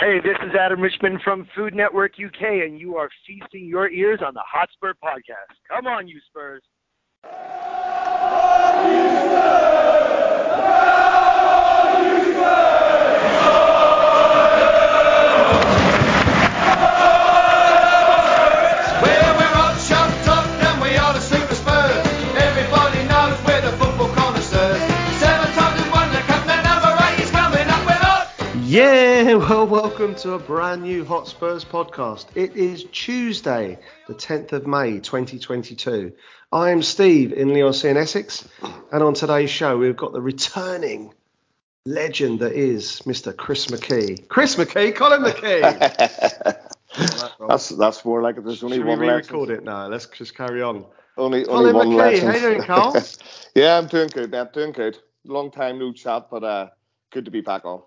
Hey, this is Adam Richmond from Food Network UK, and you are feasting your ears on the Hotspur Podcast. Come on, you Spurs. Yeah, well, welcome to a brand new Hotspurs podcast. It is Tuesday, the 10th of May, 2022. I am Steve in Leigh-on-Sea in Essex, and on today's show, we've got the returning legend that is Mr. Chris McKee. Chris Mckee, Colin McKee. That's more like it. There's only one legend. Should we re-record it? No, let's just carry on. Only one legend. Colin McKee, how you doing, Carl? Yeah, I'm doing good, man. Doing good. Long time no chat, but good to be back on.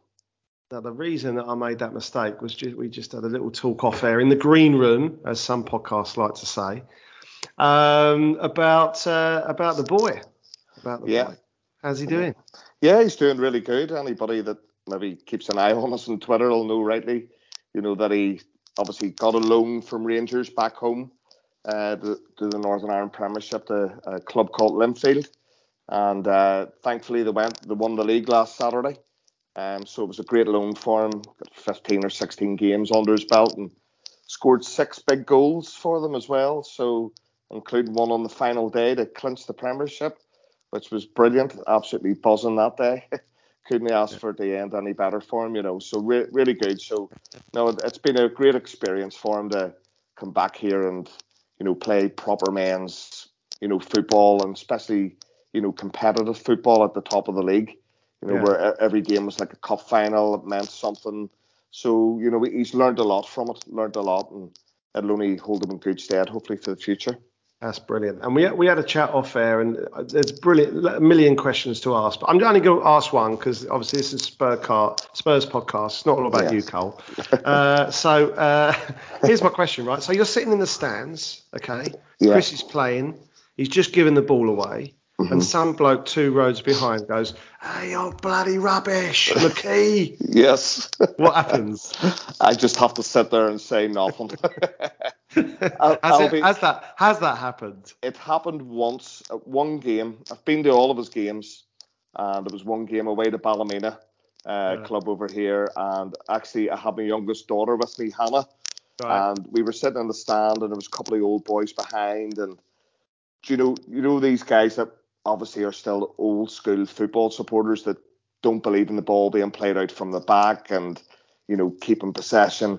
Now, the reason that I made that mistake was we just had a little talk off air in the green room, as some podcasts like to say, about the boy. About the boy. How's he doing? Yeah, he's doing really good. Anybody that maybe keeps an eye on us on Twitter will know rightly, you know, that he obviously got a loan from Rangers back home to the Northern Ireland Premiership, to a club called Linfield. And thankfully they won the league last Saturday. So it was a great loan for him. Got 15 or 16 games under his belt and scored 6 big goals for them as well. So, including one on the final day to clinch the Premiership, which was brilliant. Absolutely buzzing that day. Couldn't ask for the end any better for him, you know. So really good. So, no, it's been a great experience for him to come back here and, you know, play proper men's, you know, football, and especially, you know, competitive football at the top of the league. You know, where every game was like a cup final, it meant something. So, you know, he's learned a lot from it, and it'll only hold him in good stead, hopefully, for the future. That's brilliant. And we had a chat off air, and there's brilliant, a million questions to ask. But I'm only going to ask one, because obviously this is Spurs podcast. It's not all about you, Cole. So here's my question, right? So you're sitting in the stands, okay? Yeah. Chris is playing. He's just given the ball away. Mm-hmm. And some bloke 2 rows behind goes, "Hey, you're bloody rubbish, McKee." Yes. What happens? I just have to sit there and say nothing. Has that happened? It happened once at one game. I've been to all of his games. And there was one game away to Ballymena club over here. And actually, I had my youngest daughter with me, Hannah. Right. And we were sitting in the stand, and there was a couple of old boys behind. And, you know these guys that obviously are still old school football supporters that don't believe in the ball being played out from the back and, you know, keeping possession.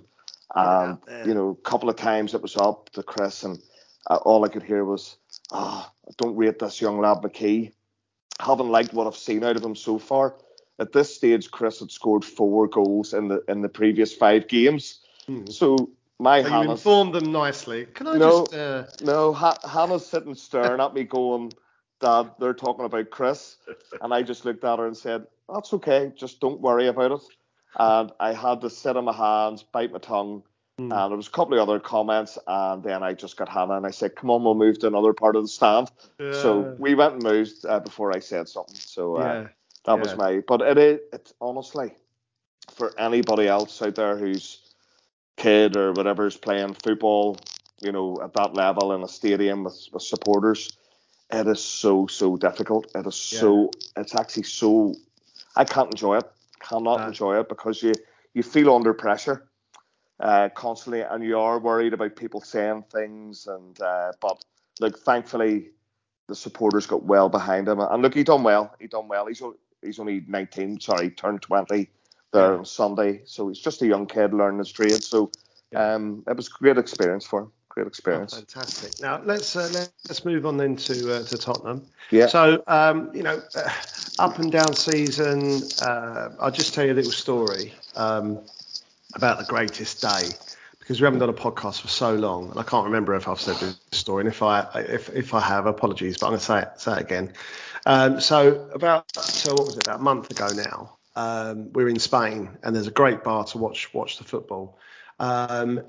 And, you know, a couple of times it was up to Chris, and all I could hear was, I don't rate this young lad McKee. I haven't liked what I've seen out of him so far. At this stage, Chris had scored 4 goals in the previous 5 games. Mm. So you informed them nicely. Hannah's sitting staring at me going, "Dad, they're talking about Chris." And I just looked at her and said, "That's okay, just don't worry about it." And I had to sit on my hands, bite my tongue, and there was a couple of other comments, and then I just got Hannah and I said, "Come on, we'll move to another part of the stand." Yeah. So we went and moved before I said something. So that was my... But it's honestly, for anybody else out there who's kid or whatever is playing football, you know, at that level in a stadium with supporters, it is so difficult. It is so, it's actually so, I can't enjoy it. Cannot enjoy it, because you feel under pressure constantly, and you are worried about people saying things. And but look, thankfully the supporters got well behind him, and look, he done well. He's only 19, turned 20 there on Sunday, so he's just a young kid learning his trade. So it was a great experience for him. Fantastic. Now let's move on then to Tottenham. Yeah. So you know, up and down season. I'll just tell you a little story about the greatest day, because we haven't done a podcast for so long, and I can't remember if I've said this story, and if I have, apologies, but I'm gonna say it again. About a month ago now. We're in Spain, and there's a great bar to watch the football. And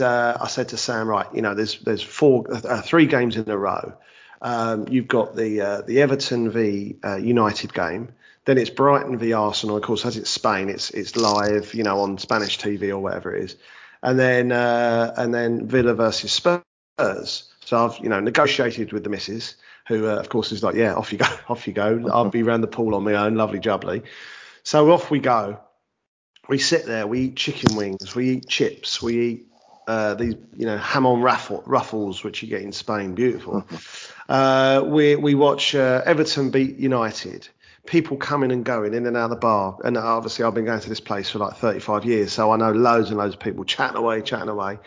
I said to Sam, right, you know, there's 3 games in a row. You've got the Everton v United game. Then it's Brighton v Arsenal. Of course, as it's Spain, it's live, you know, on Spanish TV or whatever it is. And then Villa versus Spurs. So I've, you know, negotiated with the missus, who of course is like, yeah, off you go. I'll be round the pool on my own, lovely jubbly. So off we go. We sit there. We eat chicken wings. We eat chips. We eat these, you know, ham on ruffles, which you get in Spain. Beautiful. We watch Everton beat United. People coming and going in and out of the bar. And obviously I've been going to this place for like 35 years. So I know loads and loads of people chatting away.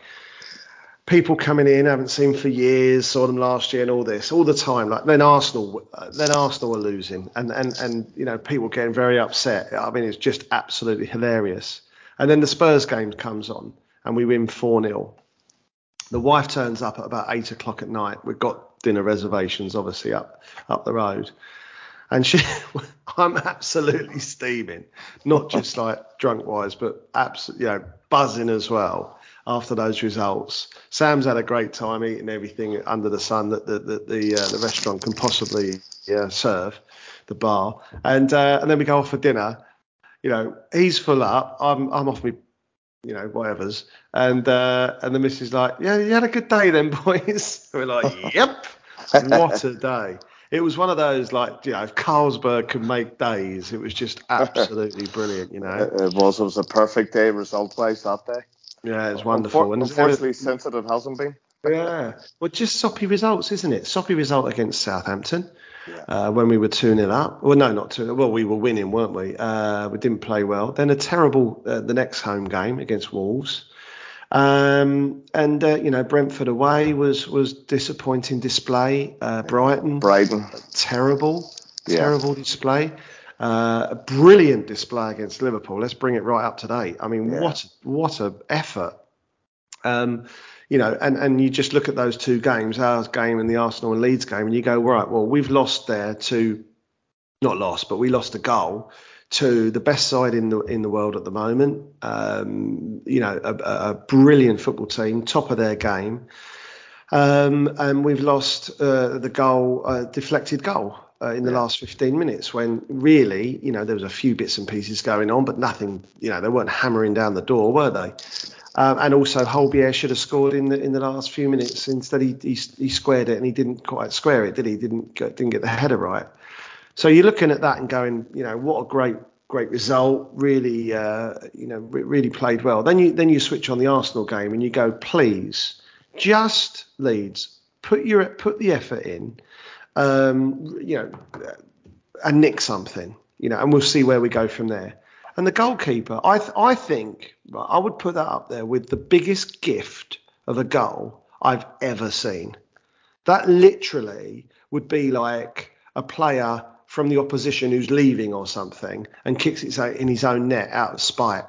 People coming in, haven't seen for years, saw them last year and all this, all the time. Like then Arsenal were losing and you know, people getting very upset. I mean, it's just absolutely hilarious. And then the Spurs game comes on and we win 4-0. The wife turns up at about 8:00 at night. We've got dinner reservations, obviously, up the road. And I'm absolutely steaming, not just like drunk wise, but absolutely, you know, buzzing as well after those results. Sam's had a great time eating everything under the sun that the restaurant can possibly serve, the bar, and then we go off for dinner. You know, he's full up. I'm off me, you know, whatever's, and the missus is like, yeah, you had a good day then, boys. We're like, yep, what a day. It was one of those, like, you know, if Carlsberg can make days, it was just absolutely brilliant, you know. It was. It was a perfect day, result-wise, that day. Yeah, it was wonderful. Unfortunately, since it hasn't been. Yeah. Well, just soppy results, isn't it? Soppy result against Southampton when we were 2-0 up. Well, no, not 2-0. Well, we were winning, weren't we? We didn't play well. Then a terrible, the next home game against Wolves. You know, Brentford away was disappointing display. Brighton. Terrible display. A brilliant display against Liverpool. Let's bring it right up to date. I mean, what a effort. You know, and you just look at those two games, our game and the Arsenal and Leeds game, and you go, right, well, we've lost there to, not lost, but we lost a goal to the best side in the world at the moment. You know, a brilliant football team, top of their game. And we've lost the goal, deflected goal in the last 15 minutes when really, you know, there was a few bits and pieces going on, but nothing, you know, they weren't hammering down the door, were they? And also Holbier should have scored in the last few minutes. Instead, he squared it and he didn't quite square it, did he? Didn't get the header right. So you're looking at that and going, you know, what a great result. Really, you know, really played well. Then you switch on the Arsenal game and you go, please, just Leeds, put the effort in, you know, and nick something, you know, and we'll see where we go from there. And the goalkeeper, I think I would put that up there with the biggest gift of a goal I've ever seen. That literally would be like a player from the opposition who's leaving or something and kicks it in his own net out of spite.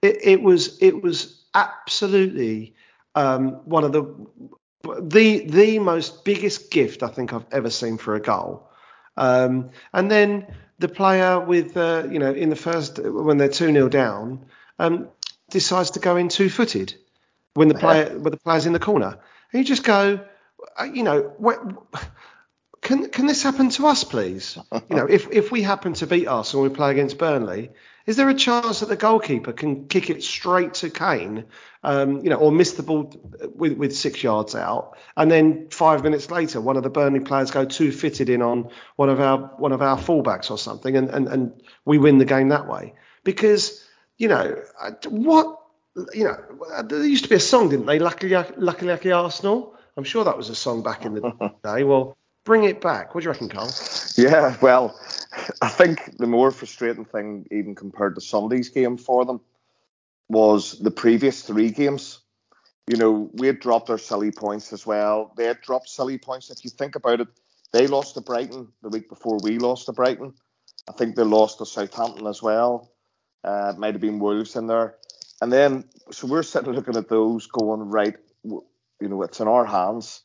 It was absolutely one of the most biggest gift I think I've ever seen for a goal. And then the player with you know, in the first, when they're 2-0 down, decides to go in two-footed when the player's in the corner, and you just go, you know, what? Can this happen to us, please? You know, if we happen to beat Arsenal and we play against Burnley, is there a chance that the goalkeeper can kick it straight to Kane, you know, or miss the ball with 6 yards out, and then 5 minutes later, one of the Burnley players go two-footed in on one of our fullbacks or something, and we win the game that way? Because, you know, what, you know, there used to be a song, didn't they? Lucky Arsenal. I'm sure that was a song back in the day. Well, bring it back. What do you reckon, Carl? Yeah, well, I think the more frustrating thing, even compared to Sunday's game for them, was the previous three games. You know, we had dropped our silly points as well. They had dropped silly points. If you think about it, they lost to Brighton the week before we lost to Brighton. I think they lost to Southampton as well. It might have been Wolves in there. And then, so we're sitting looking at those going, right, you know, it's in our hands.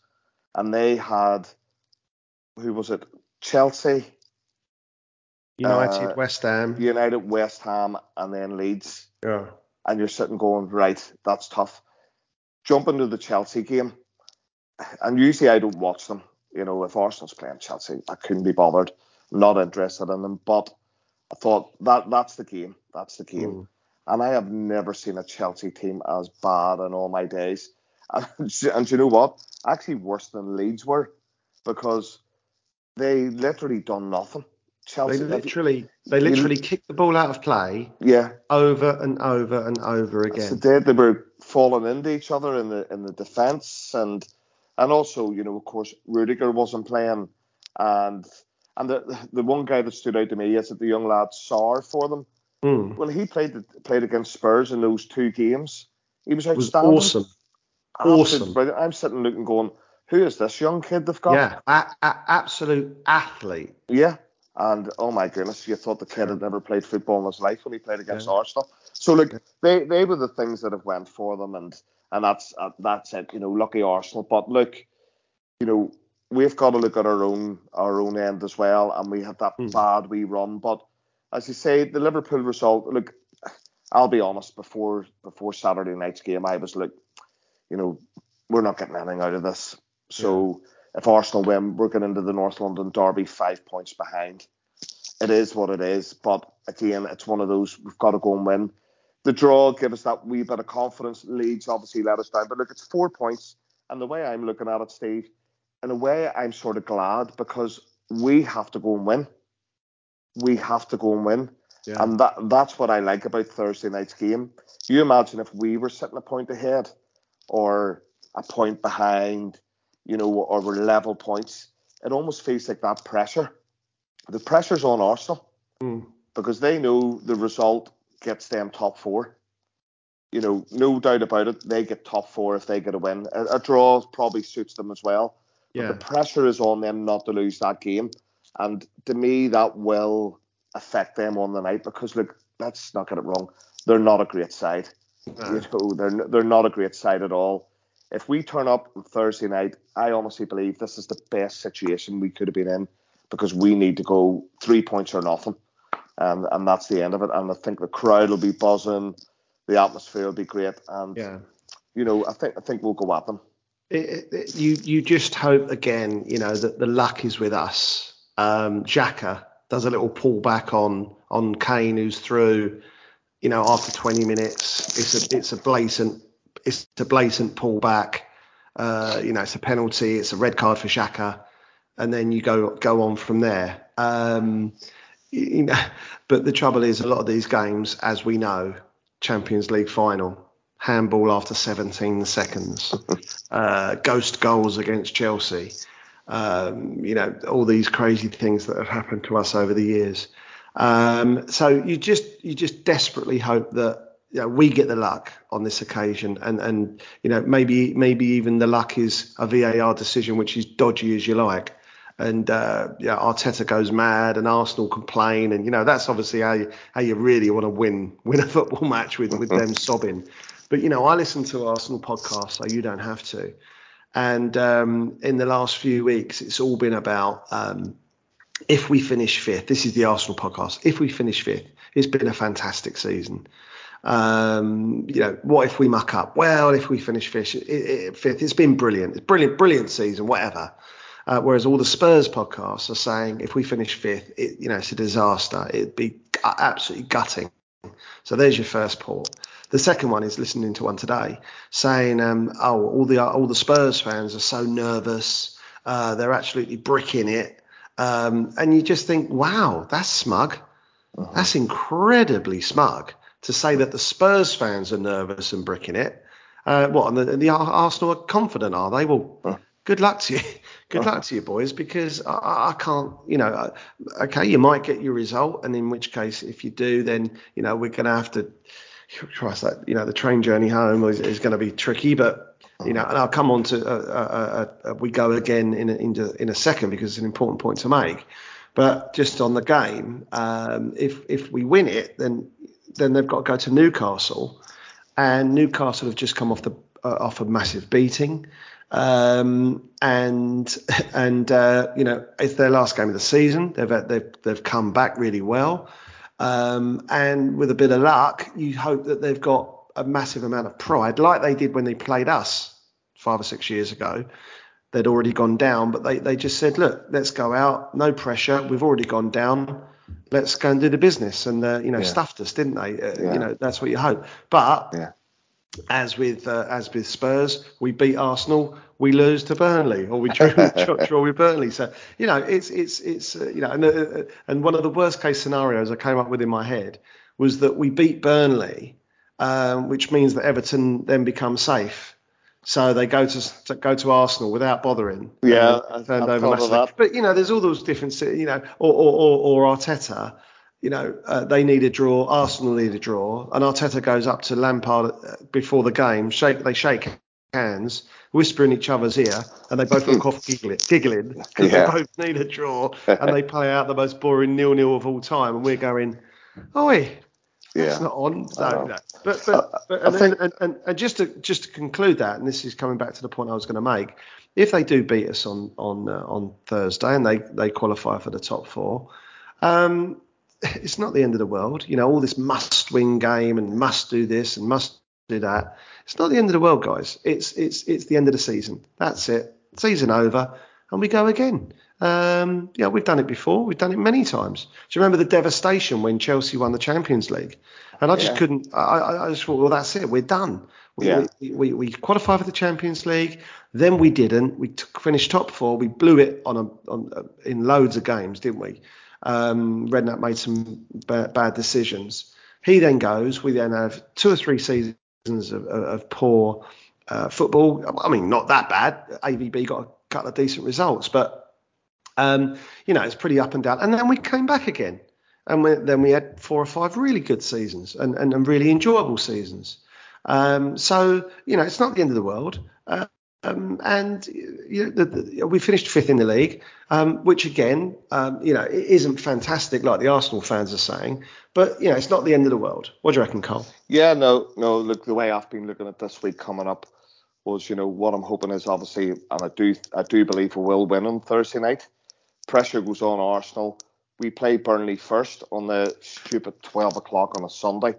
And they had... Who was it? Chelsea, United, West Ham, and then Leeds. Yeah. And you're sitting going, right, that's tough. Jump into the Chelsea game, and usually I don't watch them. You know, if Arsenal's playing Chelsea, I couldn't be bothered. Not interested in them. But I thought that's the game. That's the game. Mm. And I have never seen a Chelsea team as bad in all my days. And you know what? Actually worse than Leeds were, because they literally done nothing. Chelsea, they literally kicked the ball out of play. Yeah. Over and over and over again. So they were falling into each other in the defence, and also, you know, of course, Rudiger wasn't playing, and the one guy that stood out to me is that the young lad Sarr for them. Mm. Well, he played against Spurs in those two games. He was outstanding. Awesome. Brilliant. I'm sitting looking, going, who is this young kid they've got? Yeah, absolute athlete. Yeah. And, oh, my goodness, you thought the kid had never played football in his life when he played against Arsenal. So, look, they were the things that have went for them, and that's it, you know, lucky Arsenal. But, look, you know, we've got to look at our own end as well, and we had that bad wee run. But, as you say, the Liverpool result, look, I'll be honest, before Saturday night's game, I was like, you know, we're not getting anything out of this. So... Yeah. If Arsenal win, we're going into the North London derby 5 points behind. It is what it is, but again, it's one of those, we've got to go and win. The draw gave us that wee bit of confidence. Leeds obviously let us down, but look, it's 4 points. And the way I'm looking at it, Steve, in a way I'm sort of glad, because we have to go and win. Yeah. And that's what I like about Thursday night's game. You imagine if we were sitting a point ahead or a point behind, you know, or we're level points, it almost feels like that pressure. The pressure's on Arsenal because they know the result gets them top four. You know, no doubt about it, they get top four if they get a win. A draw probably suits them as well. Yeah. But the pressure is on them not to lose that game. And to me, that will affect them on the night because, look, let's not get it wrong. They're not a great side. No. You know, they're not a great side at all. If we turn up on Thursday night, I honestly believe this is the best situation we could have been in, because we need to go 3 points or nothing. And that's the end of it. And I think the crowd will be buzzing. The atmosphere will be great. And, you know, I think we'll go at them. You just hope, again, you know, that the luck is with us. Xhaka does a little pullback on Kane, who's through, you know, after 20 minutes. It's a blatant pullback. You know, it's a penalty. It's a red card for Xhaka, and then you go on from there. You know, but the trouble is, a lot of these games, as we know, Champions League final, handball after 17 seconds, ghost goals against Chelsea. You know, all these crazy things that have happened to us over the years. So you just desperately hope that, you know, we get the luck on this occasion, and you know, maybe even the luck is a VAR decision, which is dodgy as you like, and yeah, Arteta goes mad and Arsenal complain, and you know, that's obviously how you really want to win a football match with them sobbing. But you know, I listen to Arsenal podcasts, so you don't have to. And in the last few weeks, it's all been about if we finish fifth. This is the Arsenal podcast. If we finish fifth, it's been a fantastic season. You know, what if we muck up? Well, if we finish fifth, it's been brilliant. It's brilliant season, whatever. Whereas all the Spurs podcasts are saying, if we finish fifth, you know, it's a disaster. It'd be absolutely gutting. So there's your first port. The second one is listening to one today saying, all the Spurs fans are so nervous. They're absolutely bricking it. And you just think, wow, that's smug. Uh-huh. That's incredibly smug. To say that the Spurs fans are nervous and bricking it. And the Arsenal are confident, are they? Well, good luck to you. Good luck to you, boys, because I can't, you know, okay, you might get your result, and in which case, if you do, then, you know, we're going to have to try that, you know, the train journey home is going to be tricky, but, you know, and I'll come on to, we go again in a second, because it's an important point to make. But just on the game, if we win it, then they've got to go to Newcastle, and Newcastle have just come off a massive beating, and you know, it's their last game of the season. They've come back really well, and with a bit of luck, you hope that they've got a massive amount of pride, like they did when they played us 5 or 6 years ago. They'd already gone down, but they just said, look, let's go out, no pressure. We've already gone down. let's go and do the business. And, stuffed us, didn't they? That's what you hope. But as with Spurs, we beat Arsenal, we lose to Burnley, or we draw with Burnley. So, and one of the worst case scenarios I came up with in my head was that we beat Burnley, which means that Everton then becomes safe. So they go to Arsenal without bothering. Yeah, I turned over massively. But there's all those differences. Or Arteta. They need a draw. Arsenal need a draw, and Arteta goes up to Lampard before the game. They shake hands, whisper in each other's ear, and they both look off giggling because they both need a draw, and they play out the most boring 0-0 of all time. And we're going, oi. It's not on. No. But just to conclude that, and this is coming back to the point I was going to make, if they do beat us on Thursday and they qualify for the top four, it's not the end of the world. All this must-win game and must do this and must do that. It's not the end of the world, guys. It's the end of the season. That's it. Season over, and we go again. We've done it before. We've done it many times. Do you remember the devastation when Chelsea won the Champions League? And I just couldn't. I just thought, well, that's it. We're done. We qualified for the Champions League. Then we didn't. We finished top four. We blew it in loads of games, didn't we? Redknapp made some bad decisions. He then goes. We then have 2 or 3 seasons of poor football. I mean, not that bad. AVB got a couple of decent results, but. It's pretty up and down. And then we came back again. And then we had 4 or 5 really good seasons and really enjoyable seasons. It's not the end of the world. We finished 5th in the league, which again, it isn't fantastic like the Arsenal fans are saying. But, it's not the end of the world. What do you reckon, Cole? Yeah, no. Look, the way I've been looking at this week coming up was, what I'm hoping is obviously, and I do believe we will win on Thursday night. Pressure goes on Arsenal. We play Burnley first on the stupid 12 o'clock on a Sunday.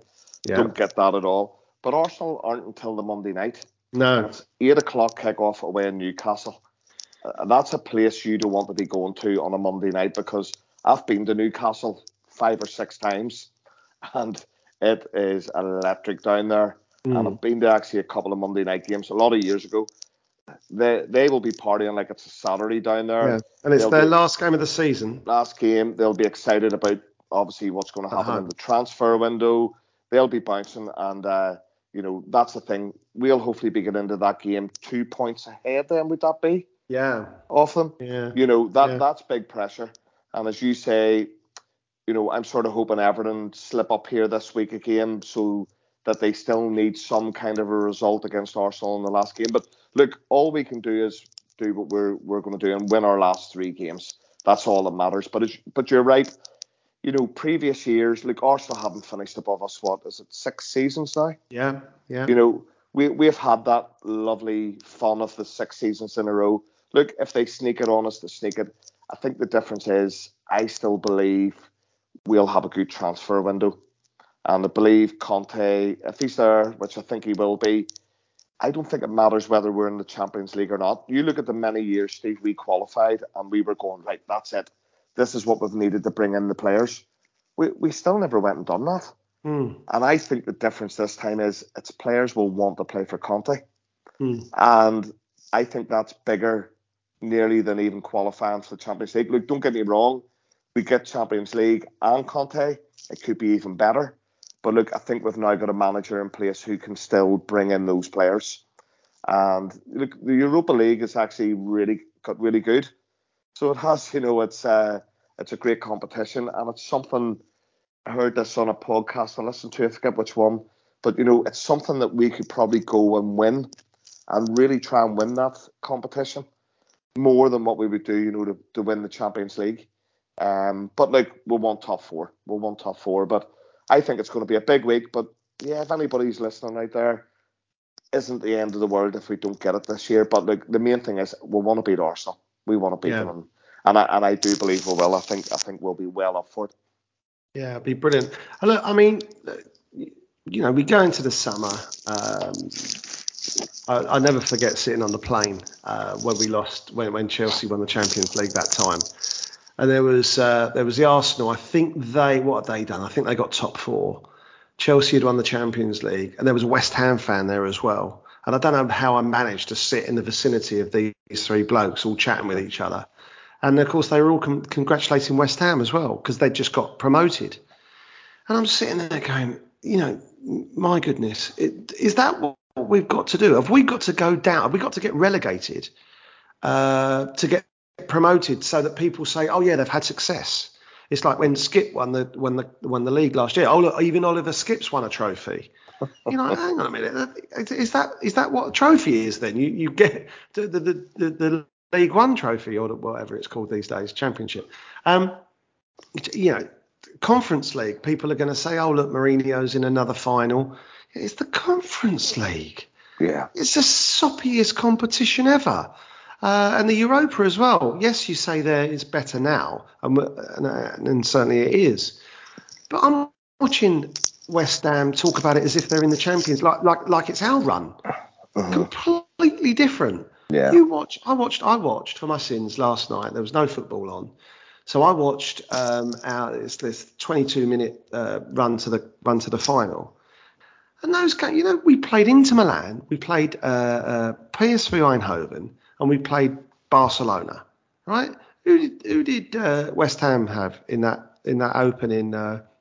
Yeah. Don't get that at all. But Arsenal aren't until the Monday night. No. It's 8 o'clock kick-off away in Newcastle. And that's a place you don't want to be going to on a Monday night, because I've been to Newcastle 5 or 6 times and it is electric down there. And I've been to actually a couple of Monday night games a lot of years ago. They will be partying like it's a Saturday down there. Yeah. And it's their last game of the season. Last game. They'll be excited about, obviously, what's going to happen in the transfer window. They'll be bouncing. And, that's the thing. We'll hopefully be getting into that game 2 points ahead then, would that be? Yeah. Off them. Yeah. That's big pressure. And as you say, I'm sort of hoping Everton slip up here this week again. So that they still need some kind of a result against Arsenal in the last game. But look, all we can do is do what we're going to do and win our last 3 games. That's all that matters. But you're right. Previous years, look, Arsenal haven't finished above us. What is it? 6 seasons now? Yeah, yeah. We've had that lovely fun of the 6 seasons in a row. Look, if they sneak it on us, they sneak it. I think the difference is I still believe we'll have a good transfer window. And I believe Conte, if he's there, which I think he will be, I don't think it matters whether we're in the Champions League or not. You look at the many years, Steve, we qualified and we were going, right, that's it. This is what we've needed to bring in the players. We still never went and done that. And I think the difference this time is it's players will want to play for Conte. And I think that's bigger nearly than even qualifying for the Champions League. Look, don't get me wrong. We get Champions League and Conte. It could be even better. But look, I think we've now got a manager in place who can still bring in those players. And look, the Europa League has actually really got really good. So it has, it's a great competition. And it's something, I heard this on a podcast I listened to, I forget which one. But, it's something that we could probably go and win and really try and win that competition more than what we would do, to win the Champions League. But look, we'll want top 4. We'll want top 4. But I think it's going to be a big week, but yeah, if anybody's listening out there, isn't the end of the world if we don't get it this year. But look, the main thing is we want to beat Arsenal. We want to beat them, and I do believe we will. I think we'll be well up for it. Yeah, it'll be brilliant. And look, I mean, we go into the summer. I'll never forget sitting on the plane when Chelsea won the Champions League that time. And there was the Arsenal. I think what had they done? I think they got top four. Chelsea had won the Champions League, and there was a West Ham fan there as well. And I don't know how I managed to sit in the vicinity of these three blokes all chatting with each other. And of course, they were all congratulating West Ham as well, because they'd just got promoted. And I'm sitting there going, you know, my goodness, is that what we've got to do? Have we got to go down? Have we got to get relegated to get promoted so that people say, oh, yeah, they've had success? It's like when Skip won the league last year. Oh, look, even Oliver Skip's won a trophy. You know, hang on a minute. Is that what a trophy is then? You get the League One trophy or whatever it's called these days, Championship. You know, Conference League, people are going to say, oh, look, Mourinho's in another final. It's the Conference League. Yeah. It's the soppiest competition ever. And the Europa as well. Yes, you say there is better now, and certainly it is. But I'm watching West Ham talk about it as if they're in the Champions, like it's our run. Mm-hmm. Completely different. Yeah. You watch. I watched for my sins last night. There was no football on, so I watched this 22-minute run to the final. And those games, you know, we played Inter Milan, we played PSV Eindhoven. And we played Barcelona, right? Who did West Ham have in that opening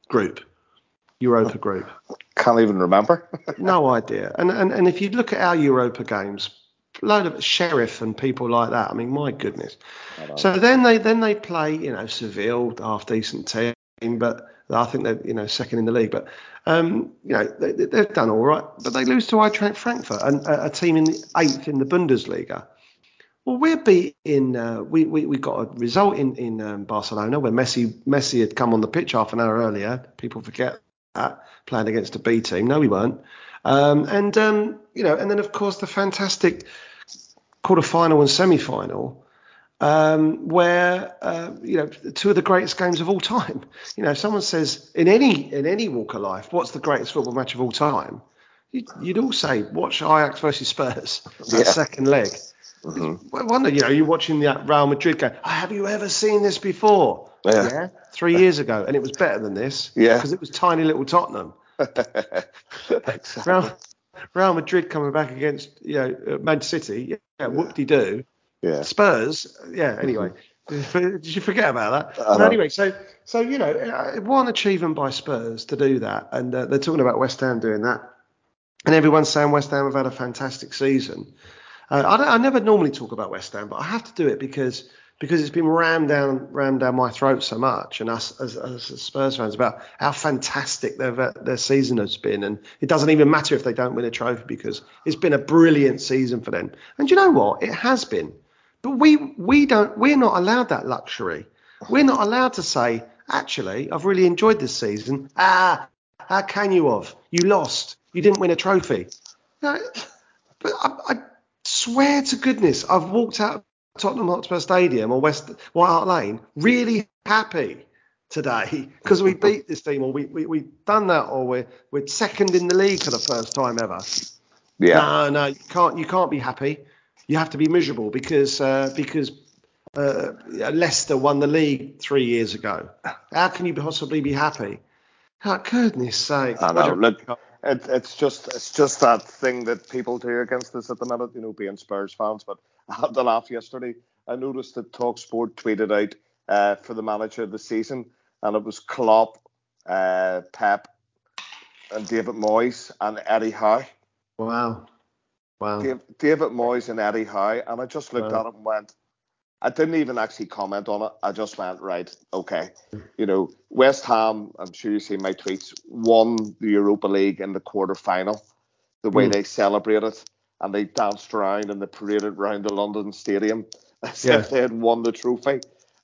group, Europa group? Can't even remember. No idea. And if you look at our Europa games, a load of Sheriff and people like that. I mean, my goodness. So then they play, you know, Seville, half decent team, but I think they're, you know, second in the league. But you know, they've done all right. But they lose to Eintracht Frankfurt, and a team in the eighth in the Bundesliga. Well, we're beating. We got a result in Barcelona where Messi had come on the pitch half an hour earlier. People forget that, playing against a B team. No, we weren't. You know, and then of course the fantastic quarterfinal and semi-final, where you know, two of the greatest games of all time. You know, if someone says in any walk of life, what's the greatest football match of all time? You'd all say watch Ajax versus Spurs, that second leg. Mm-hmm. I wonder, you know, you're watching the Real Madrid game. Oh, have you ever seen this before? Yeah. 3 years ago, and it was better than this. Yeah, because it was tiny little Tottenham. Exactly. Real Madrid coming back against, you know, Man City. Yeah, whoop-de-doo. Yeah. Spurs. Yeah. Anyway, did you forget about that? But anyway, so you know, what an achievement by Spurs to do that, and they're talking about West Ham doing that, and everyone's saying West Ham have had a fantastic season. I never normally talk about West Ham, but I have to do it because it's been rammed down my throat so much, and us as Spurs fans, about how fantastic their season has been, and it doesn't even matter if they don't win a trophy because it's been a brilliant season for them. And you know what? It has been, but we're not allowed that luxury. We're not allowed to say, actually, I've really enjoyed this season. Ah, how can you have? You lost. You didn't win a trophy. No, but I swear to goodness, I've walked out of Tottenham Hotspur Stadium or White Hart Lane really happy today because we beat this team, or we done that, or we're second in the league for the first time ever. Yeah. No, you can't be happy. You have to be miserable because Leicester won the league 3 years ago. How can you possibly be happy? Oh, goodness sake! I know. Look. It's just that thing that people do against us at the minute, you know, being Spurs fans. But I had to laugh yesterday. I noticed that TalkSport tweeted out for the manager of the season, and it was Klopp, Pep, and David Moyes and Eddie Howe. Wow. David Moyes and Eddie Howe, and I just looked at it and went, I didn't even actually comment on it. I just went, right, okay. You know, West Ham, I'm sure you see my tweets, won the Europa League in the quarterfinal. The way they celebrated, and they danced around and they paraded around the London Stadium as if they had won the trophy.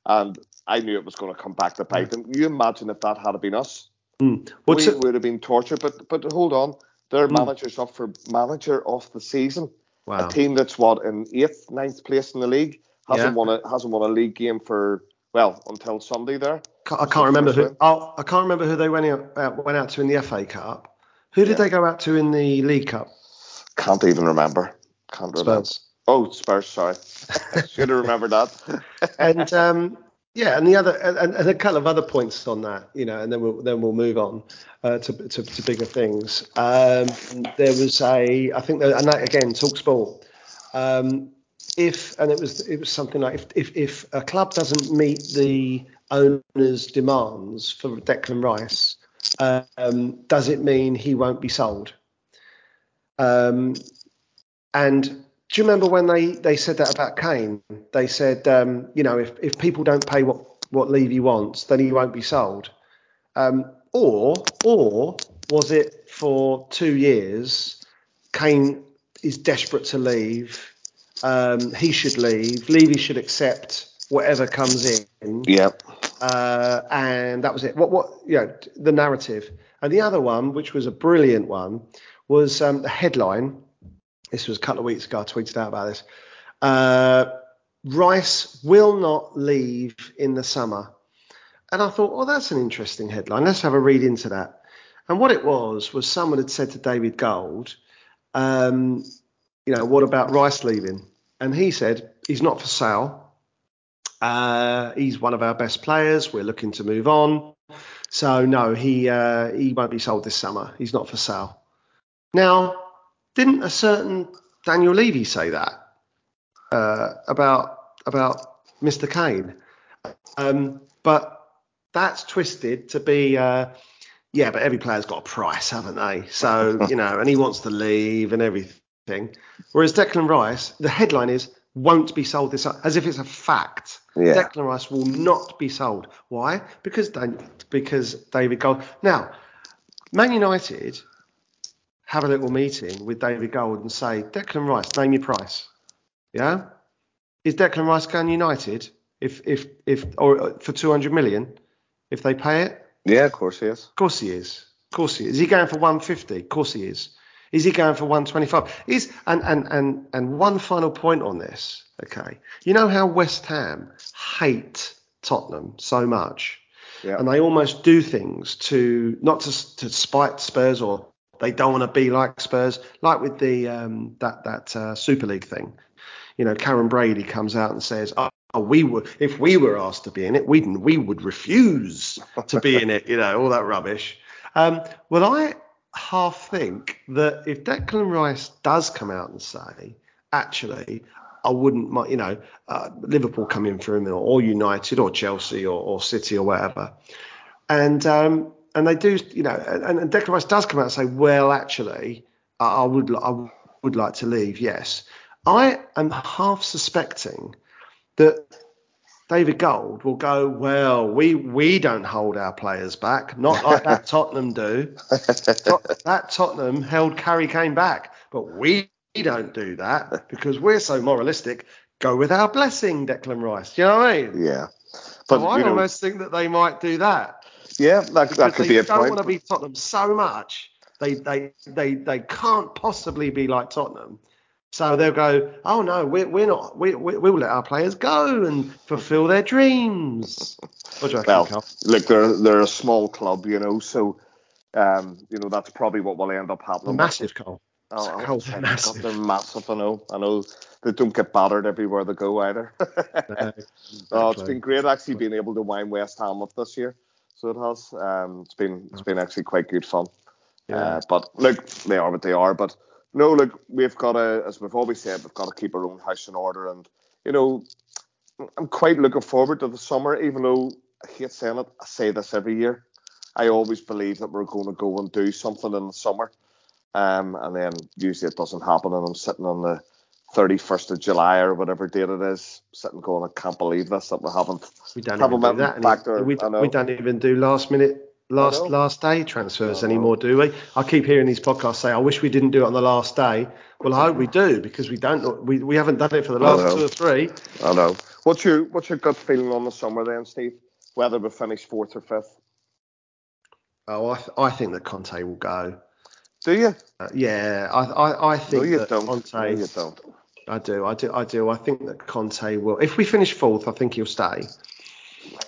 And I knew it was going to come back to bite them. You imagine if that had been us. Mm. We would have been tortured. But hold on, their manager's up for manager of the season. Wow. A team that's, in 8th, 9th place in the league. Hasn't won a league game for, until Sunday there. I can't remember who they went out to in the FA Cup. Who did they go out to in the League Cup? Can't even remember. Spurs. Oh, Spurs, sorry. Should have remembered that. And Yeah, and the other and a couple of other points on that, you know, and then we'll move on to bigger things. There was and that again, TalkSport. It was something like if a club doesn't meet the owner's demands for Declan Rice, does it mean he won't be sold? And do you remember when they said that about Kane? They said, if people don't pay what Levy wants, then he won't be sold. Or was it for 2 years, Kane is desperate to leave, he should leave, Levy should accept whatever comes in. Yep. And that was it. The narrative. And the other one, which was a brilliant one, was the headline. This was a couple of weeks ago. I tweeted out about this. Rice will not leave in the summer. And I thought, oh, that's an interesting headline. Let's have a read into that. And what it was someone had said to David Gold, what about Rice leaving? And he said, he's not for sale. He's one of our best players. We're looking to move on. So, no, he won't be sold this summer. He's not for sale. Now, didn't a certain Daniel Levy say that about Mr. Kane? But that's twisted to be, but every player's got a price, haven't they? So, and he wants to leave and everything. Whereas Declan Rice, the headline is, won't be sold this summer, as if it's a fact. Yeah. Declan Rice will not be sold. Why? Because David Gold. Now, Man United have a little meeting with David Gold and say, Declan Rice, name your price. Yeah, is Declan Rice going United if for 200 million if they pay it? Yeah, of course he is. Of course he is. Of course he is. Is he going for 150? Of course he is. Is he going for 125? And one final point on this, okay? You know how West Ham hate Tottenham so much, yeah, and they almost do things not to spite Spurs, or they don't want to be like Spurs, like with the that Super League thing. You know, Karen Brady comes out and says, "Oh, if we were asked to be in it, we would refuse to be in it." You know, all that rubbish. I half think that if Declan Rice does come out and say, "Actually, I wouldn't mind," Liverpool come in for him, or United, or Chelsea, or City, or whatever, and they do, and Declan Rice does come out and say, well, actually, I would like to leave, yes. I am half suspecting that David Gold will go, well, we don't hold our players back, not like that Tottenham do. That Tottenham held Harry Kane back, but we don't do that because we're so moralistic. Go with our blessing, Declan Rice. Do you know what I mean? Yeah. But so I almost think that they might do that. Yeah, that could be a point. They don't want to be Tottenham so much. They can't possibly be like Tottenham. So they'll go, oh no, we're not. We'll let our players go and fulfil their dreams. What do you reckon, Carl? Look, they're a small club, so that's probably what will end up happening. Massive, Carl. Oh, they're massive. They're massive. I know. They don't get battered everywhere they go either. No, it's been great actually being able to wind West Ham up this year. So it has. It's been actually quite good fun. Yeah. But look, they are what they are. But no, look, we've got to, as we've always said, we've got to keep our own house in order. And I'm quite looking forward to the summer. Even though I hate saying it, I say this every year. I always believe that we're going to go and do something in the summer, and then usually it doesn't happen. And I'm sitting on the 31st of July or whatever date it is, sitting going, I can't believe this, that we don't even do last minute, last day transfers anymore, do we? I keep hearing these podcasts say, I wish we didn't do it on the last day. Well, I hope we do, because we haven't done it for the last two or three. I know. What's your gut feeling on the summer then, Steve? Whether we finish 4th or 5th? Oh, I think that Conte will go. Do you? Yeah, I think that Conte. No, you don't. I do. I think that Conte will. If we finish 4th, I think he'll stay.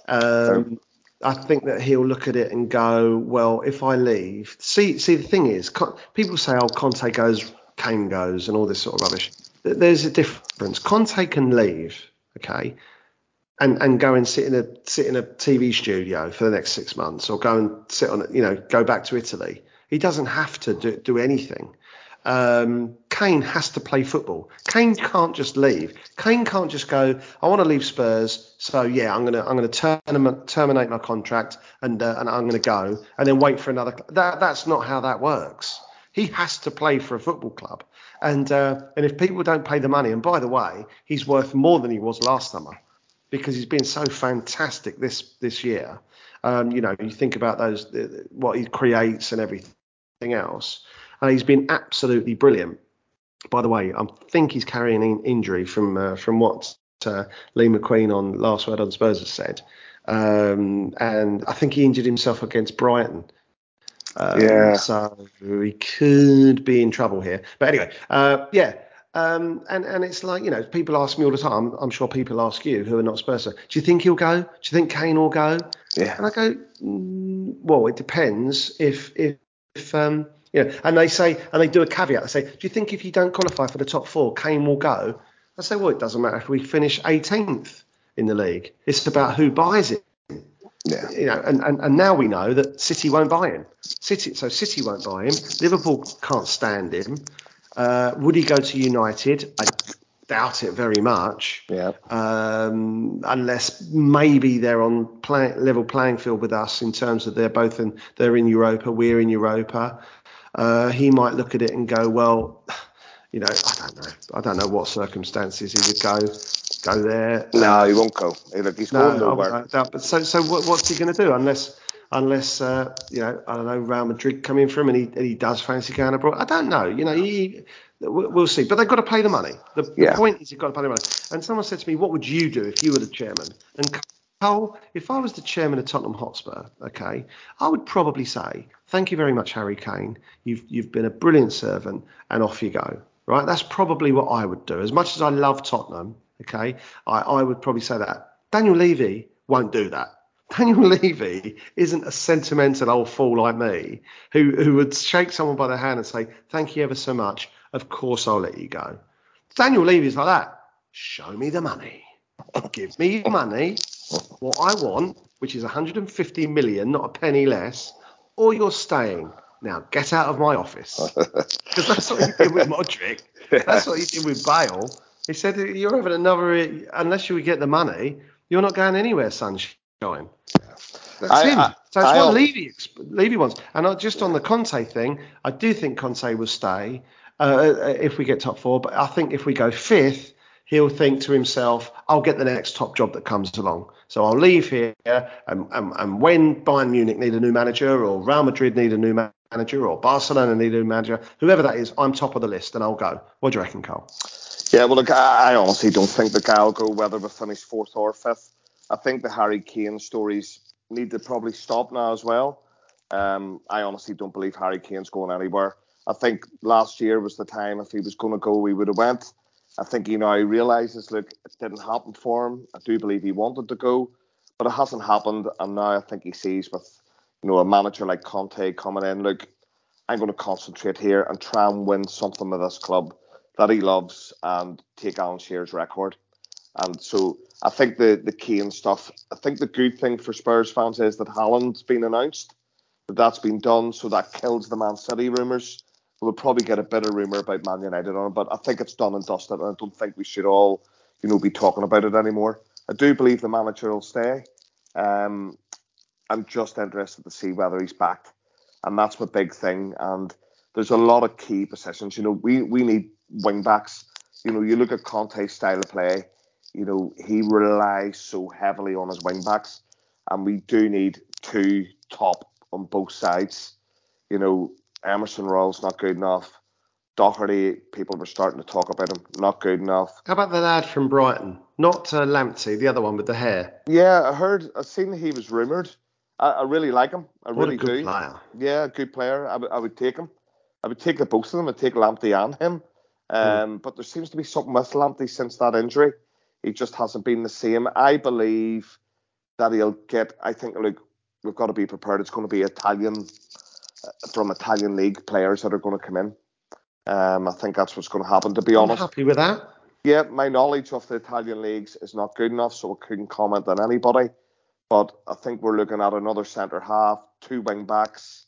I think that he'll look at it and go, well, if I leave, see, the thing is, people say, oh, Conte goes, Kane goes, and all this sort of rubbish. There's a difference. Conte can leave, okay, and go and sit in a TV studio for the next 6 months, or go and sit on, go back to Italy. He doesn't have to do anything. Kane has to play football. Kane can't just leave. Kane can't just go, I want to leave Spurs, so yeah, I'm going to terminate my contract and I'm going to go and then wait for another. That's not how that works. He has to play for a football club. And if people don't pay the money, and by the way, he's worth more than he was last summer because he's been so fantastic this year. You think about what he creates and everything else. He's been absolutely brilliant. By the way, I think he's carrying an injury from what Lee McQueen on Last Word on Spurs has said. And I think he injured himself against Brighton. So he could be in trouble here. But anyway, And it's like, people ask me all the time. I'm sure people ask you who are not Spurs. Do you think he'll go? Do you think Kane will go? Yeah. And I go, well, it depends if and they say, and they do a caveat. They say, do you think if you don't qualify for the top four, Kane will go? I say, well, it doesn't matter if we finish 18th in the league. It's about who buys it. Yeah. And now we know that City won't buy him. City won't buy him. Liverpool can't stand him. Would he go to United? I doubt it very much. Yeah. Unless maybe they're on level playing field with us in terms of they're in Europa, we're in Europa. He might look at it and go, well, I don't know what circumstances he would go there. No, he won't go. Look, he's going nowhere. So what's he going to do unless I don't know, Real Madrid come in for him and he does fancy going abroad? I don't know. We'll see. But they've got to pay the money. The point is you've got to pay the money. And someone said to me, what would you do if you were the chairman? And Cole, if I was the chairman of Tottenham Hotspur, okay, I would probably say, thank you very much, Harry Kane. You've been a brilliant servant, and off you go. Right? That's probably what I would do. As much as I love Tottenham, okay, I would probably say that. Daniel Levy won't do that. Daniel Levy isn't a sentimental old fool like me who would shake someone by the hand and say, thank you ever so much. Of course, I'll let you go. Daniel Levy's like that. Show me the money. Give me money. What I want, which is 150 million, not a penny less, or you're staying. Now, get out of my office. Because that's what he did with Modric. That's what he did with Bale. He said, you're having unless you get the money, you're not going anywhere, sunshine. That's him. What Levy wants. And just on the Conte thing, I do think Conte will stay if we get top four. But I think if we go fifth, he'll think to himself, I'll get the next top job that comes along. So I'll leave here. And when Bayern Munich need a new manager, or Real Madrid need a new manager, or Barcelona need a new manager, whoever that is, I'm top of the list and I'll go. What do you reckon, Carl? Yeah, well, look, I honestly don't think the guy will go, whether we finish fourth or fifth. I think the Harry Kane stories need to probably stop now as well. I honestly don't believe Harry Kane's going anywhere. I think last year was the time if he was going to go, we would have went. I think he now realises, look, it didn't happen for him. I do believe he wanted to go, but it hasn't happened. And now I think he sees with, a manager like Conte coming in, look, I'm going to concentrate here and try and win something with this club that he loves and take Alan Shearer's record. And so I think the Kane stuff, I think the good thing for Spurs fans is that Haaland's been announced, that's been done, so that kills the Man City rumours. We'll probably get a bit of rumour about Man United on it, but I think it's done and dusted, and I don't think we should all, be talking about it anymore. I do believe the manager will stay. I'm just interested to see whether he's back, and that's my big thing. And there's a lot of key positions. We need wing-backs. You look at Conte's style of play. He relies so heavily on his wing backs, and we do need two top on both sides. Emerson Royal's not good enough. Doherty, people were starting to talk about him, not good enough. How about the lad from Brighton? Not Lamptey, the other one with the hair. Yeah, I've seen he was rumoured. I really like him. I really do. Player. Yeah, good player. I would take him. I would take the both of them. I'd take Lamptey and him. But there seems to be something with Lamptey since that injury. He just hasn't been the same. I believe that he'll get... I think, look, we've got to be prepared. It's going to be Italian league players that are going to come in. I think that's what's going to happen, to be honest. I'm happy with that. Yeah, my knowledge of the Italian leagues is not good enough, so I couldn't comment on anybody. But I think we're looking at another centre-half, two wing-backs,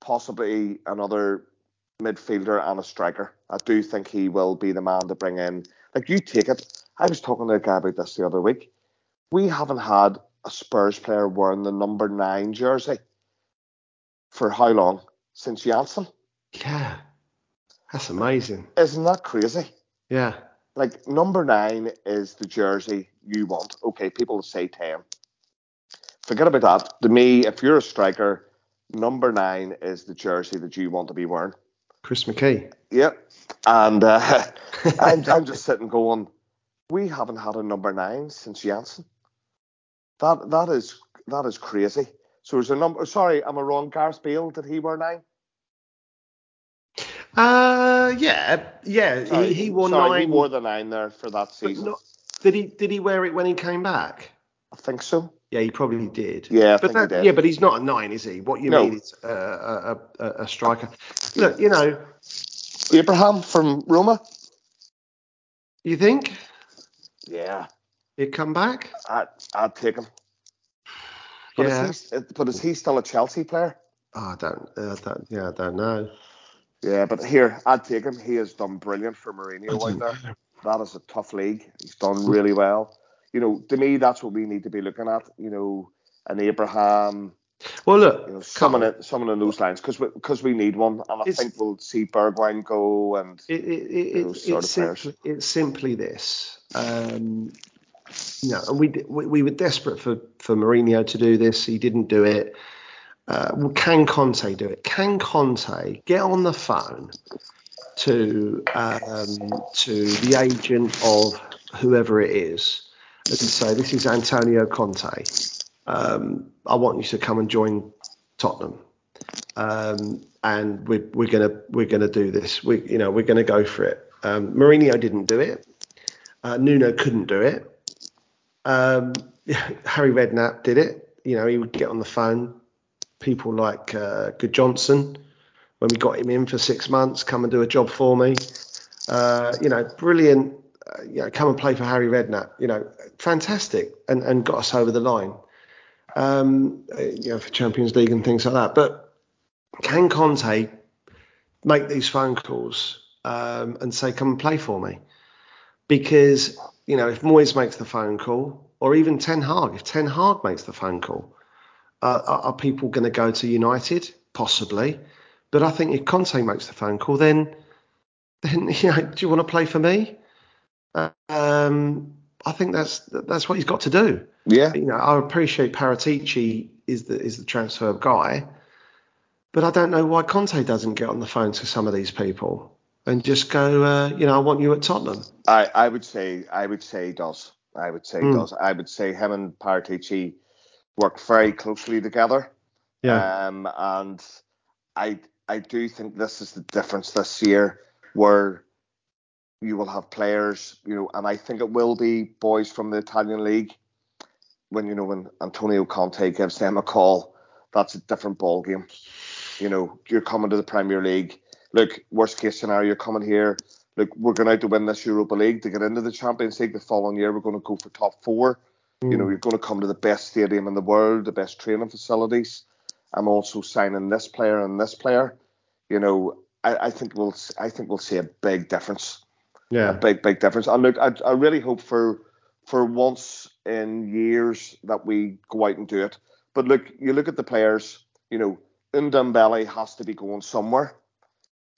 possibly another midfielder and a striker. I do think he will be the man to bring in. Like, you take it. I was talking to a guy about this the other week. We haven't had a Spurs player wearing the number 9 jersey for how long? Since Janssen? Yeah. That's amazing. Isn't that crazy? Yeah. Like, number 9 is the jersey you want. Okay, people say 10. Forget about that. To me, if you're a striker, number 9 is the jersey that you want to be wearing. Chris McKee. Yep. And I'm just sitting going, we haven't had a number 9 since Janssen. That is crazy. So there's a number. Sorry, am I wrong? Gareth Bale, did he wear 9? Yeah. Sorry, he wore 9. He wore the 9 there for that season. Did he wear it when he came back? I think so. Yeah, he probably did. Yeah, I think he did. Yeah, but he's not a 9, is he? What you mean is a striker. Look, you know, Abraham from Roma. You think? Yeah. He'd come back? I'd take him. But, yeah. Is he still a Chelsea player? Oh, I don't know. Yeah, but here, I'd take him. He has done brilliant for Mourinho out there. That is a tough league. He's done really well. You know, to me, that's what we need to be looking at. You know, an Abraham. Well, look. You know, someone in those lines, because we need one. And I think we'll see Bergwijn go and those sort of players. It's simply this. No, and we were desperate for Mourinho to do this. He didn't do it. Well, can Conte do it? Can Conte get on the phone to the agent of whoever it is and say, "This is Antonio Conte. I want you to come and join Tottenham, and we're gonna do this. We're gonna go for it." Mourinho didn't do it. Nuno couldn't do it. Harry Redknapp did it. You know, he would get on the phone. People like Good Johnson, when we got him in for 6 months, come and do a job for me. Brilliant. Come and play for Harry Redknapp. Fantastic, and got us over the line. For Champions League and things like that. But can Conte make these phone calls and say, "Come and play for me"? Because, if Moyes makes the phone call, or even Ten Hag, if Ten Hag makes the phone call, are people going to go to United? Possibly. But I think if Conte makes the phone call, then do you want to play for me? I think that's what he's got to do. Yeah. I appreciate Paratici is the transfer guy, but I don't know why Conte doesn't get on the phone to some of these people and just go, I want you at Tottenham. I would say he does. I would say him and Paratici work very closely together. Yeah. And I do think this is the difference this year, where you will have players, and I think it will be boys from the Italian league. When Antonio Conte gives them a call, that's a different ball game. You're coming to the Premier League. Look, worst case scenario, you're coming here. Look, we're going out to win this Europa League to get into the Champions League the following year. We're going to go for top 4. Mm. You're going to come to the best stadium in the world, the best training facilities. I'm also signing this player and this player. I think we'll see a big difference. Yeah, a big difference. And look, I really hope for once in years that we go out and do it. But look, you look at the players. Ndombele has to be going somewhere.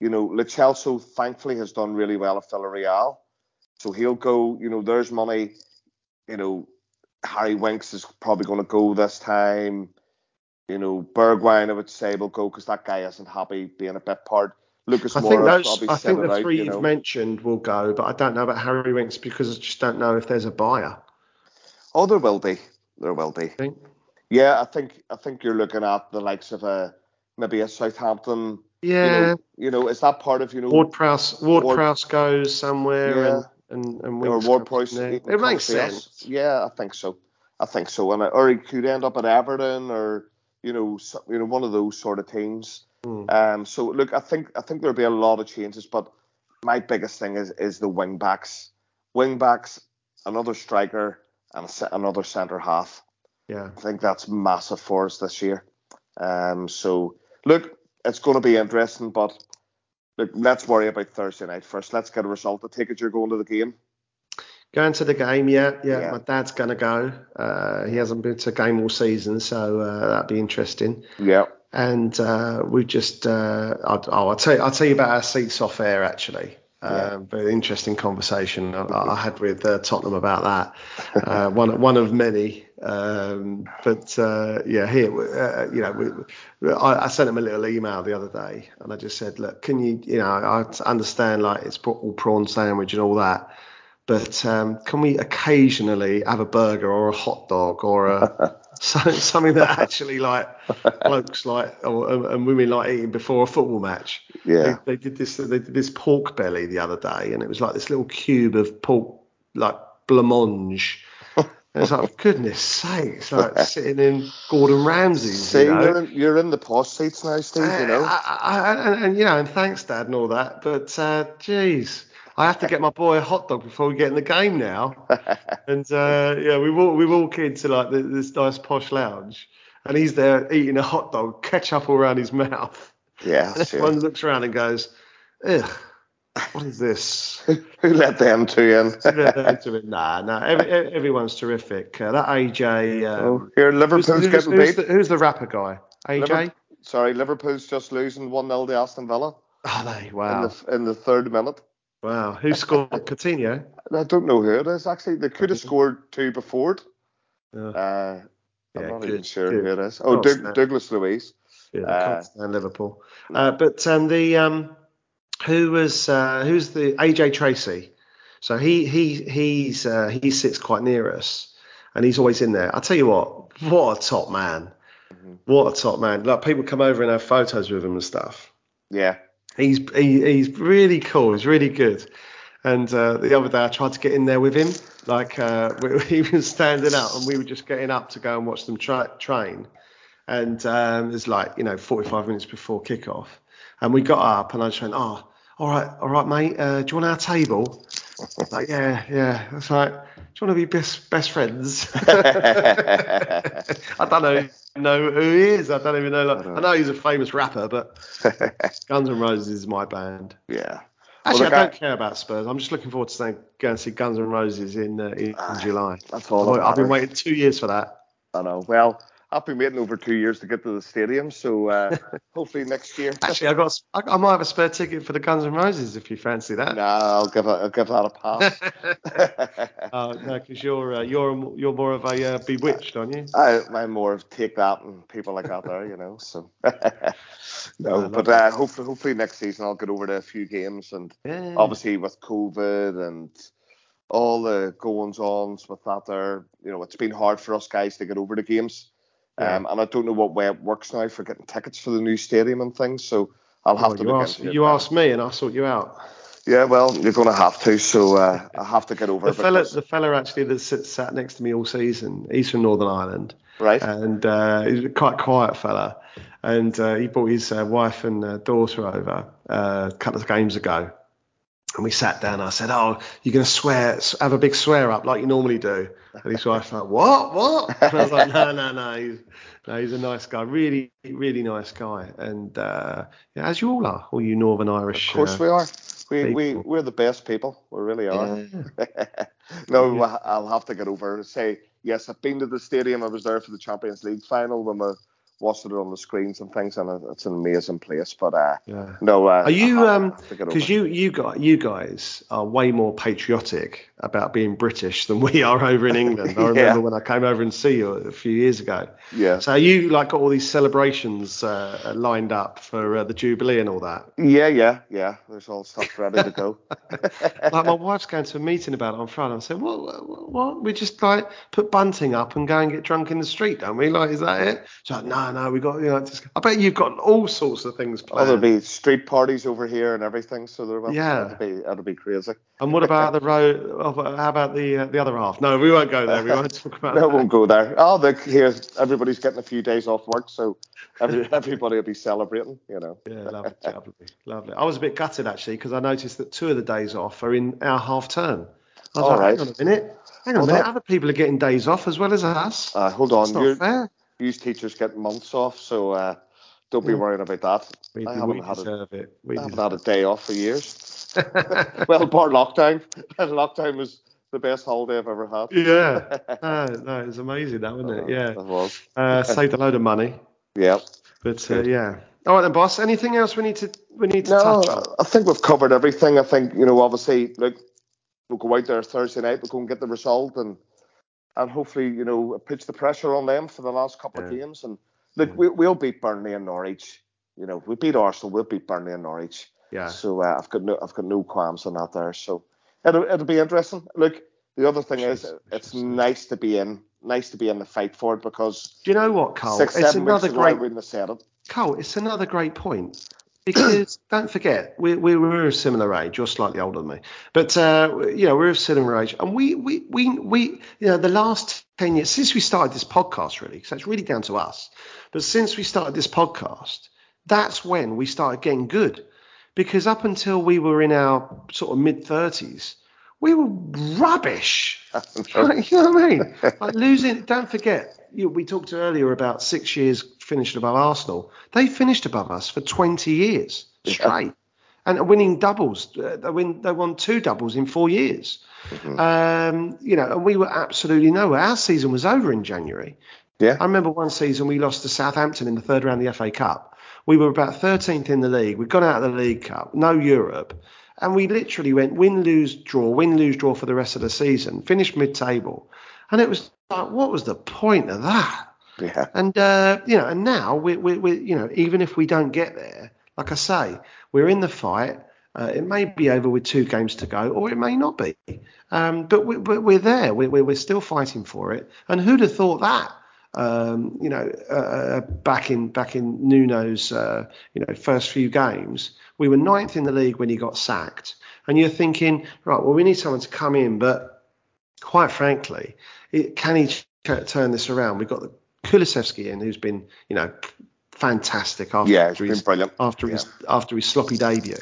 Lo Celso, thankfully, has done really well at Villarreal. So he'll go, there's money. Harry Winks is probably going to go this time. Bergwijn, I would say, will go because that guy isn't happy being a bit part. Lucas Moura, probably. I think the 3 you've mentioned will go, but I don't know about Harry Winks because I just don't know if there's a buyer. Oh, there will be. Yeah, I think you're looking at the likes of maybe a Southampton. Yeah, is that part of Ward-Prowse goes somewhere, yeah. and or Ward-Prowse. It makes sense. Yeah, I think so, and or he could end up at Everton or one of those sort of teams. Mm. So look, I think there'll be a lot of changes, but my biggest thing is the wing backs. wing backs, another striker, and another centre half. Yeah, I think that's massive for us this year. So look, it's going to be interesting, but look, let's worry about Thursday night first. Let's get a result. I take it you're going to the game. Going to the game, yeah. My dad's going to go. He hasn't been to a game all season, so that'd be interesting. Yeah. And we just, I'll tell you about our seats off air actually. Very interesting conversation I had with Tottenham about that. One of many. I sent him a little email the other day, and I just said, look, can you, I understand like it's all prawn sandwich and all that, but can we occasionally have a burger or a hot dog or a something that actually like blokes like and women like eating before a football match. Yeah, they did this pork belly the other day, and it was like this little cube of pork like blancmange. And it's like, for goodness sake, it's like sitting in Gordon Ramsay's. See, you're in the posh seats now, Steve. And thanks, Dad, and all that, but geez. I have to get my boy a hot dog before we get in the game now. And we walk into like this nice posh lounge, and he's there eating a hot dog, ketchup all around his mouth. Yeah, and everyone looks around and goes, "Ugh, what is this? Who let them two in?" Nah. Everyone's terrific. That AJ. Here, Liverpool's getting beat. Who's the rapper guy? AJ. Liverpool's just losing 1-0 to Aston Villa. Are they? Wow. In the third minute. Wow, who scored? Coutinho? I don't know who it is, actually. They could have scored two before it. I'm not even sure who it is. Oh, Douglas Luiz. Yeah, can't stand Liverpool. But who's the AJ Tracy? So he sits quite near us, and he's always in there. I tell you what a top man. Mm-hmm. What a top man. Like, people come over and have photos with him and stuff. Yeah. He's really cool. He's really good. And the other day I tried to get in there with him. Like he was standing up, and we were just getting up to go and watch them train. And it's like 45 minutes before kickoff, and we got up, and I just went, "Oh, all right, mate. Do you want our table?" Like, yeah. It's like, do you want to be best friends? I don't know who he is. I don't even know. I know he's a famous rapper, but Guns N' Roses is my band. Yeah. Actually, I don't care about Spurs. I'm just looking forward to going to see Guns N' Roses in July. That's all. I've been waiting 2 years for that. I know. Well, I've been waiting over 2 years to get to the stadium, so hopefully next year. Actually, I might have a spare ticket for the Guns N' Roses if you fancy that. No, I'll give that a pass. Oh no, because you're more of a Bewitched, aren't you? I'm more of Take That and people like that there, So hopefully next season I'll get over to a few games, and obviously with COVID and all the goings-ons with that there, it's been hard for us guys to get over to games. Yeah. And I don't know what way it works now for getting tickets for the new stadium and things, so I'll have to... You asked me and I'll sort you out. Yeah, well, you're going to have to, so I have to get over... The fella actually that sat next to me all season, he's from Northern Ireland. Right. And he's a quite quiet fella. And he brought his wife and daughter over a couple of games ago. And we sat down, and I said, "Oh, you're going to swear, have a big swear up like you normally do." And his wife's like, what? And I was like, no. He's a nice guy, really, really nice guy. And as you all are, all you Northern Irish. Of course we are. We're the best people. We really are. Yeah. I'll have to get over and say, yes, I've been to the stadium. I was there for the Champions League final when we watched it on the screens and things, and it's an amazing place. But are you because you guys are way more patriotic about being British than we are over in England. I remember when I came over and see you a few years ago. Yeah. So you like got all these celebrations lined up for the Jubilee and all that? Yeah. There's all stuff ready to go. Like my wife's going to a meeting about it on Friday. I said, what? We just like put bunting up and go and get drunk in the street, don't we? Like, is that it? She's like, no, we got, I bet you've got all sorts of things planned. Oh, there'll be street parties over here and everything, so that'll be crazy. And what about the road? How about the other half? No, we won't go there. We won't talk about that. No, won't go there. Oh, everybody's getting a few days off work, so everybody will be celebrating, Yeah, lovely. I was a bit gutted, actually, because I noticed that two of the days off are in our half term. I was like, hang on a minute. Other people are getting days off as well as us. Hold on. That's not fair. You teachers get months off, so don't be worrying about that. I haven't had a day off for years. Well, bar lockdown. Lockdown was the best holiday I've ever had. Yeah. No, it was amazing, that, wasn't it? Yeah. It was. Saved a load of money. Yeah. But, yeah. All right then, boss. Anything else we need to touch on? I think we've covered everything. I think, obviously, look, we'll go out there Thursday night. We'll go and get the result and hopefully, pitch the pressure on them for the last couple of games. And look, we'll beat Burnley and Norwich. We beat Arsenal. We'll beat Burnley and Norwich. Yeah. So I've got no qualms on that there. So it'll be interesting. Look, the other thing is, it's nice to be in the fight for it because. Do you know what, Carl? I wouldn't have said it. Cole, it's another great point because don't forget we're a similar age. You're slightly older than me, but we're a similar age, and we the last 10 years since we started this podcast, really, because that's really down to us. But since we started this podcast, that's when we started getting good, because up until we were in our sort of mid-30s, we were rubbish. You know what I mean? Like losing. Don't forget. We talked earlier about 6 years finishing above Arsenal. They finished above us for 20 years straight, and winning doubles. They won two doubles in 4 years. Mm-hmm. And we were absolutely nowhere. Our season was over in January. Yeah, I remember one season we lost to Southampton in the third round of the FA Cup. We were about 13th in the league. We'd gone out of the League Cup, no Europe, and we literally went win, lose, draw for the rest of the season. Finished mid-table. And it was like, what was the point of that? Yeah. And, and now, we even if we don't get there, like I say, we're in the fight. It may be over with 2 games to go, or it may not be. But we're there. We're still fighting for it. And who'd have thought that, back in Nuno's, first few games, we were 9th in the league when he got sacked. And you're thinking, right, well, we need someone to come in, but quite frankly, can he turn this around? We've got the Kulusevski in, who's been, fantastic after his sloppy debut.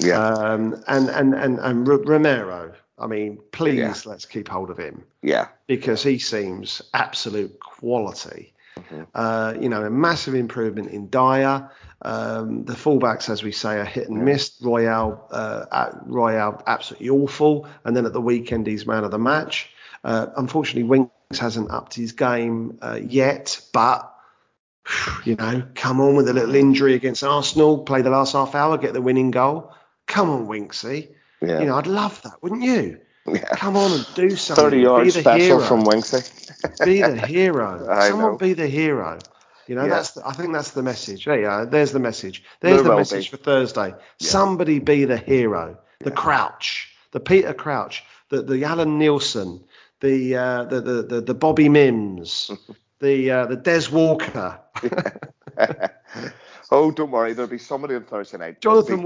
Yeah. And Romero. I mean, please let's keep hold of him. Yeah. Because he seems absolute quality. Mm-hmm. A massive improvement in Dyer. The fullbacks, as we say, are hit and miss. Royale, absolutely awful. And then at the weekend, he's man of the match. Unfortunately, Winks hasn't upped his game yet, but come on with a little injury against Arsenal, play the last half hour, get the winning goal. Come on, Winksy. Yeah. I'd love that, wouldn't you? Yeah. Come on and do something. 30-yard special from Winksy. Be the hero. Someone be the hero. I think that's the message. There you are. There's the message. There's the message for Thursday. Yeah. Somebody be the hero. The Crouch, the Peter Crouch, the Alan Nielsen, the Bobby Mims, the Des Walker. Oh, don't worry, there'll be somebody on Thursday night. Jonathan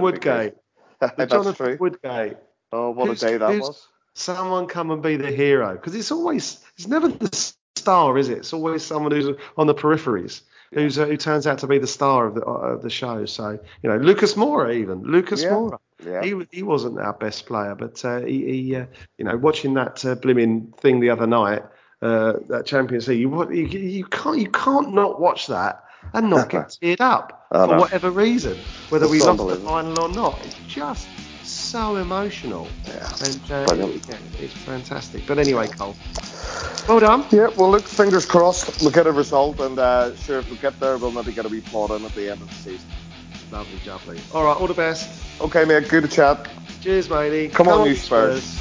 Woodgate. That's Jonathan true. Woodgate. Oh, what a day that was. Someone come and be the hero, because it's never the star, is it? It's always someone who's on the peripheries, who turns out to be the star of the show. So Lucas Moura. Yeah. He wasn't our best player, but he watching that blimmin' thing the other night, that Champions League, you can't not watch that and not get teared up for whatever reason, whether we lost the final or not. It's just so emotional. Yeah. And it's fantastic. But anyway, Cole, well done. Yeah, well, look, fingers crossed we'll get a result, and sure, if we get there, we'll maybe get a wee plot in at the end of the season. Lovely, jubbly. All right, all the best. Okay, mate, good to chat. Cheers, matey. Come on, you Spurs.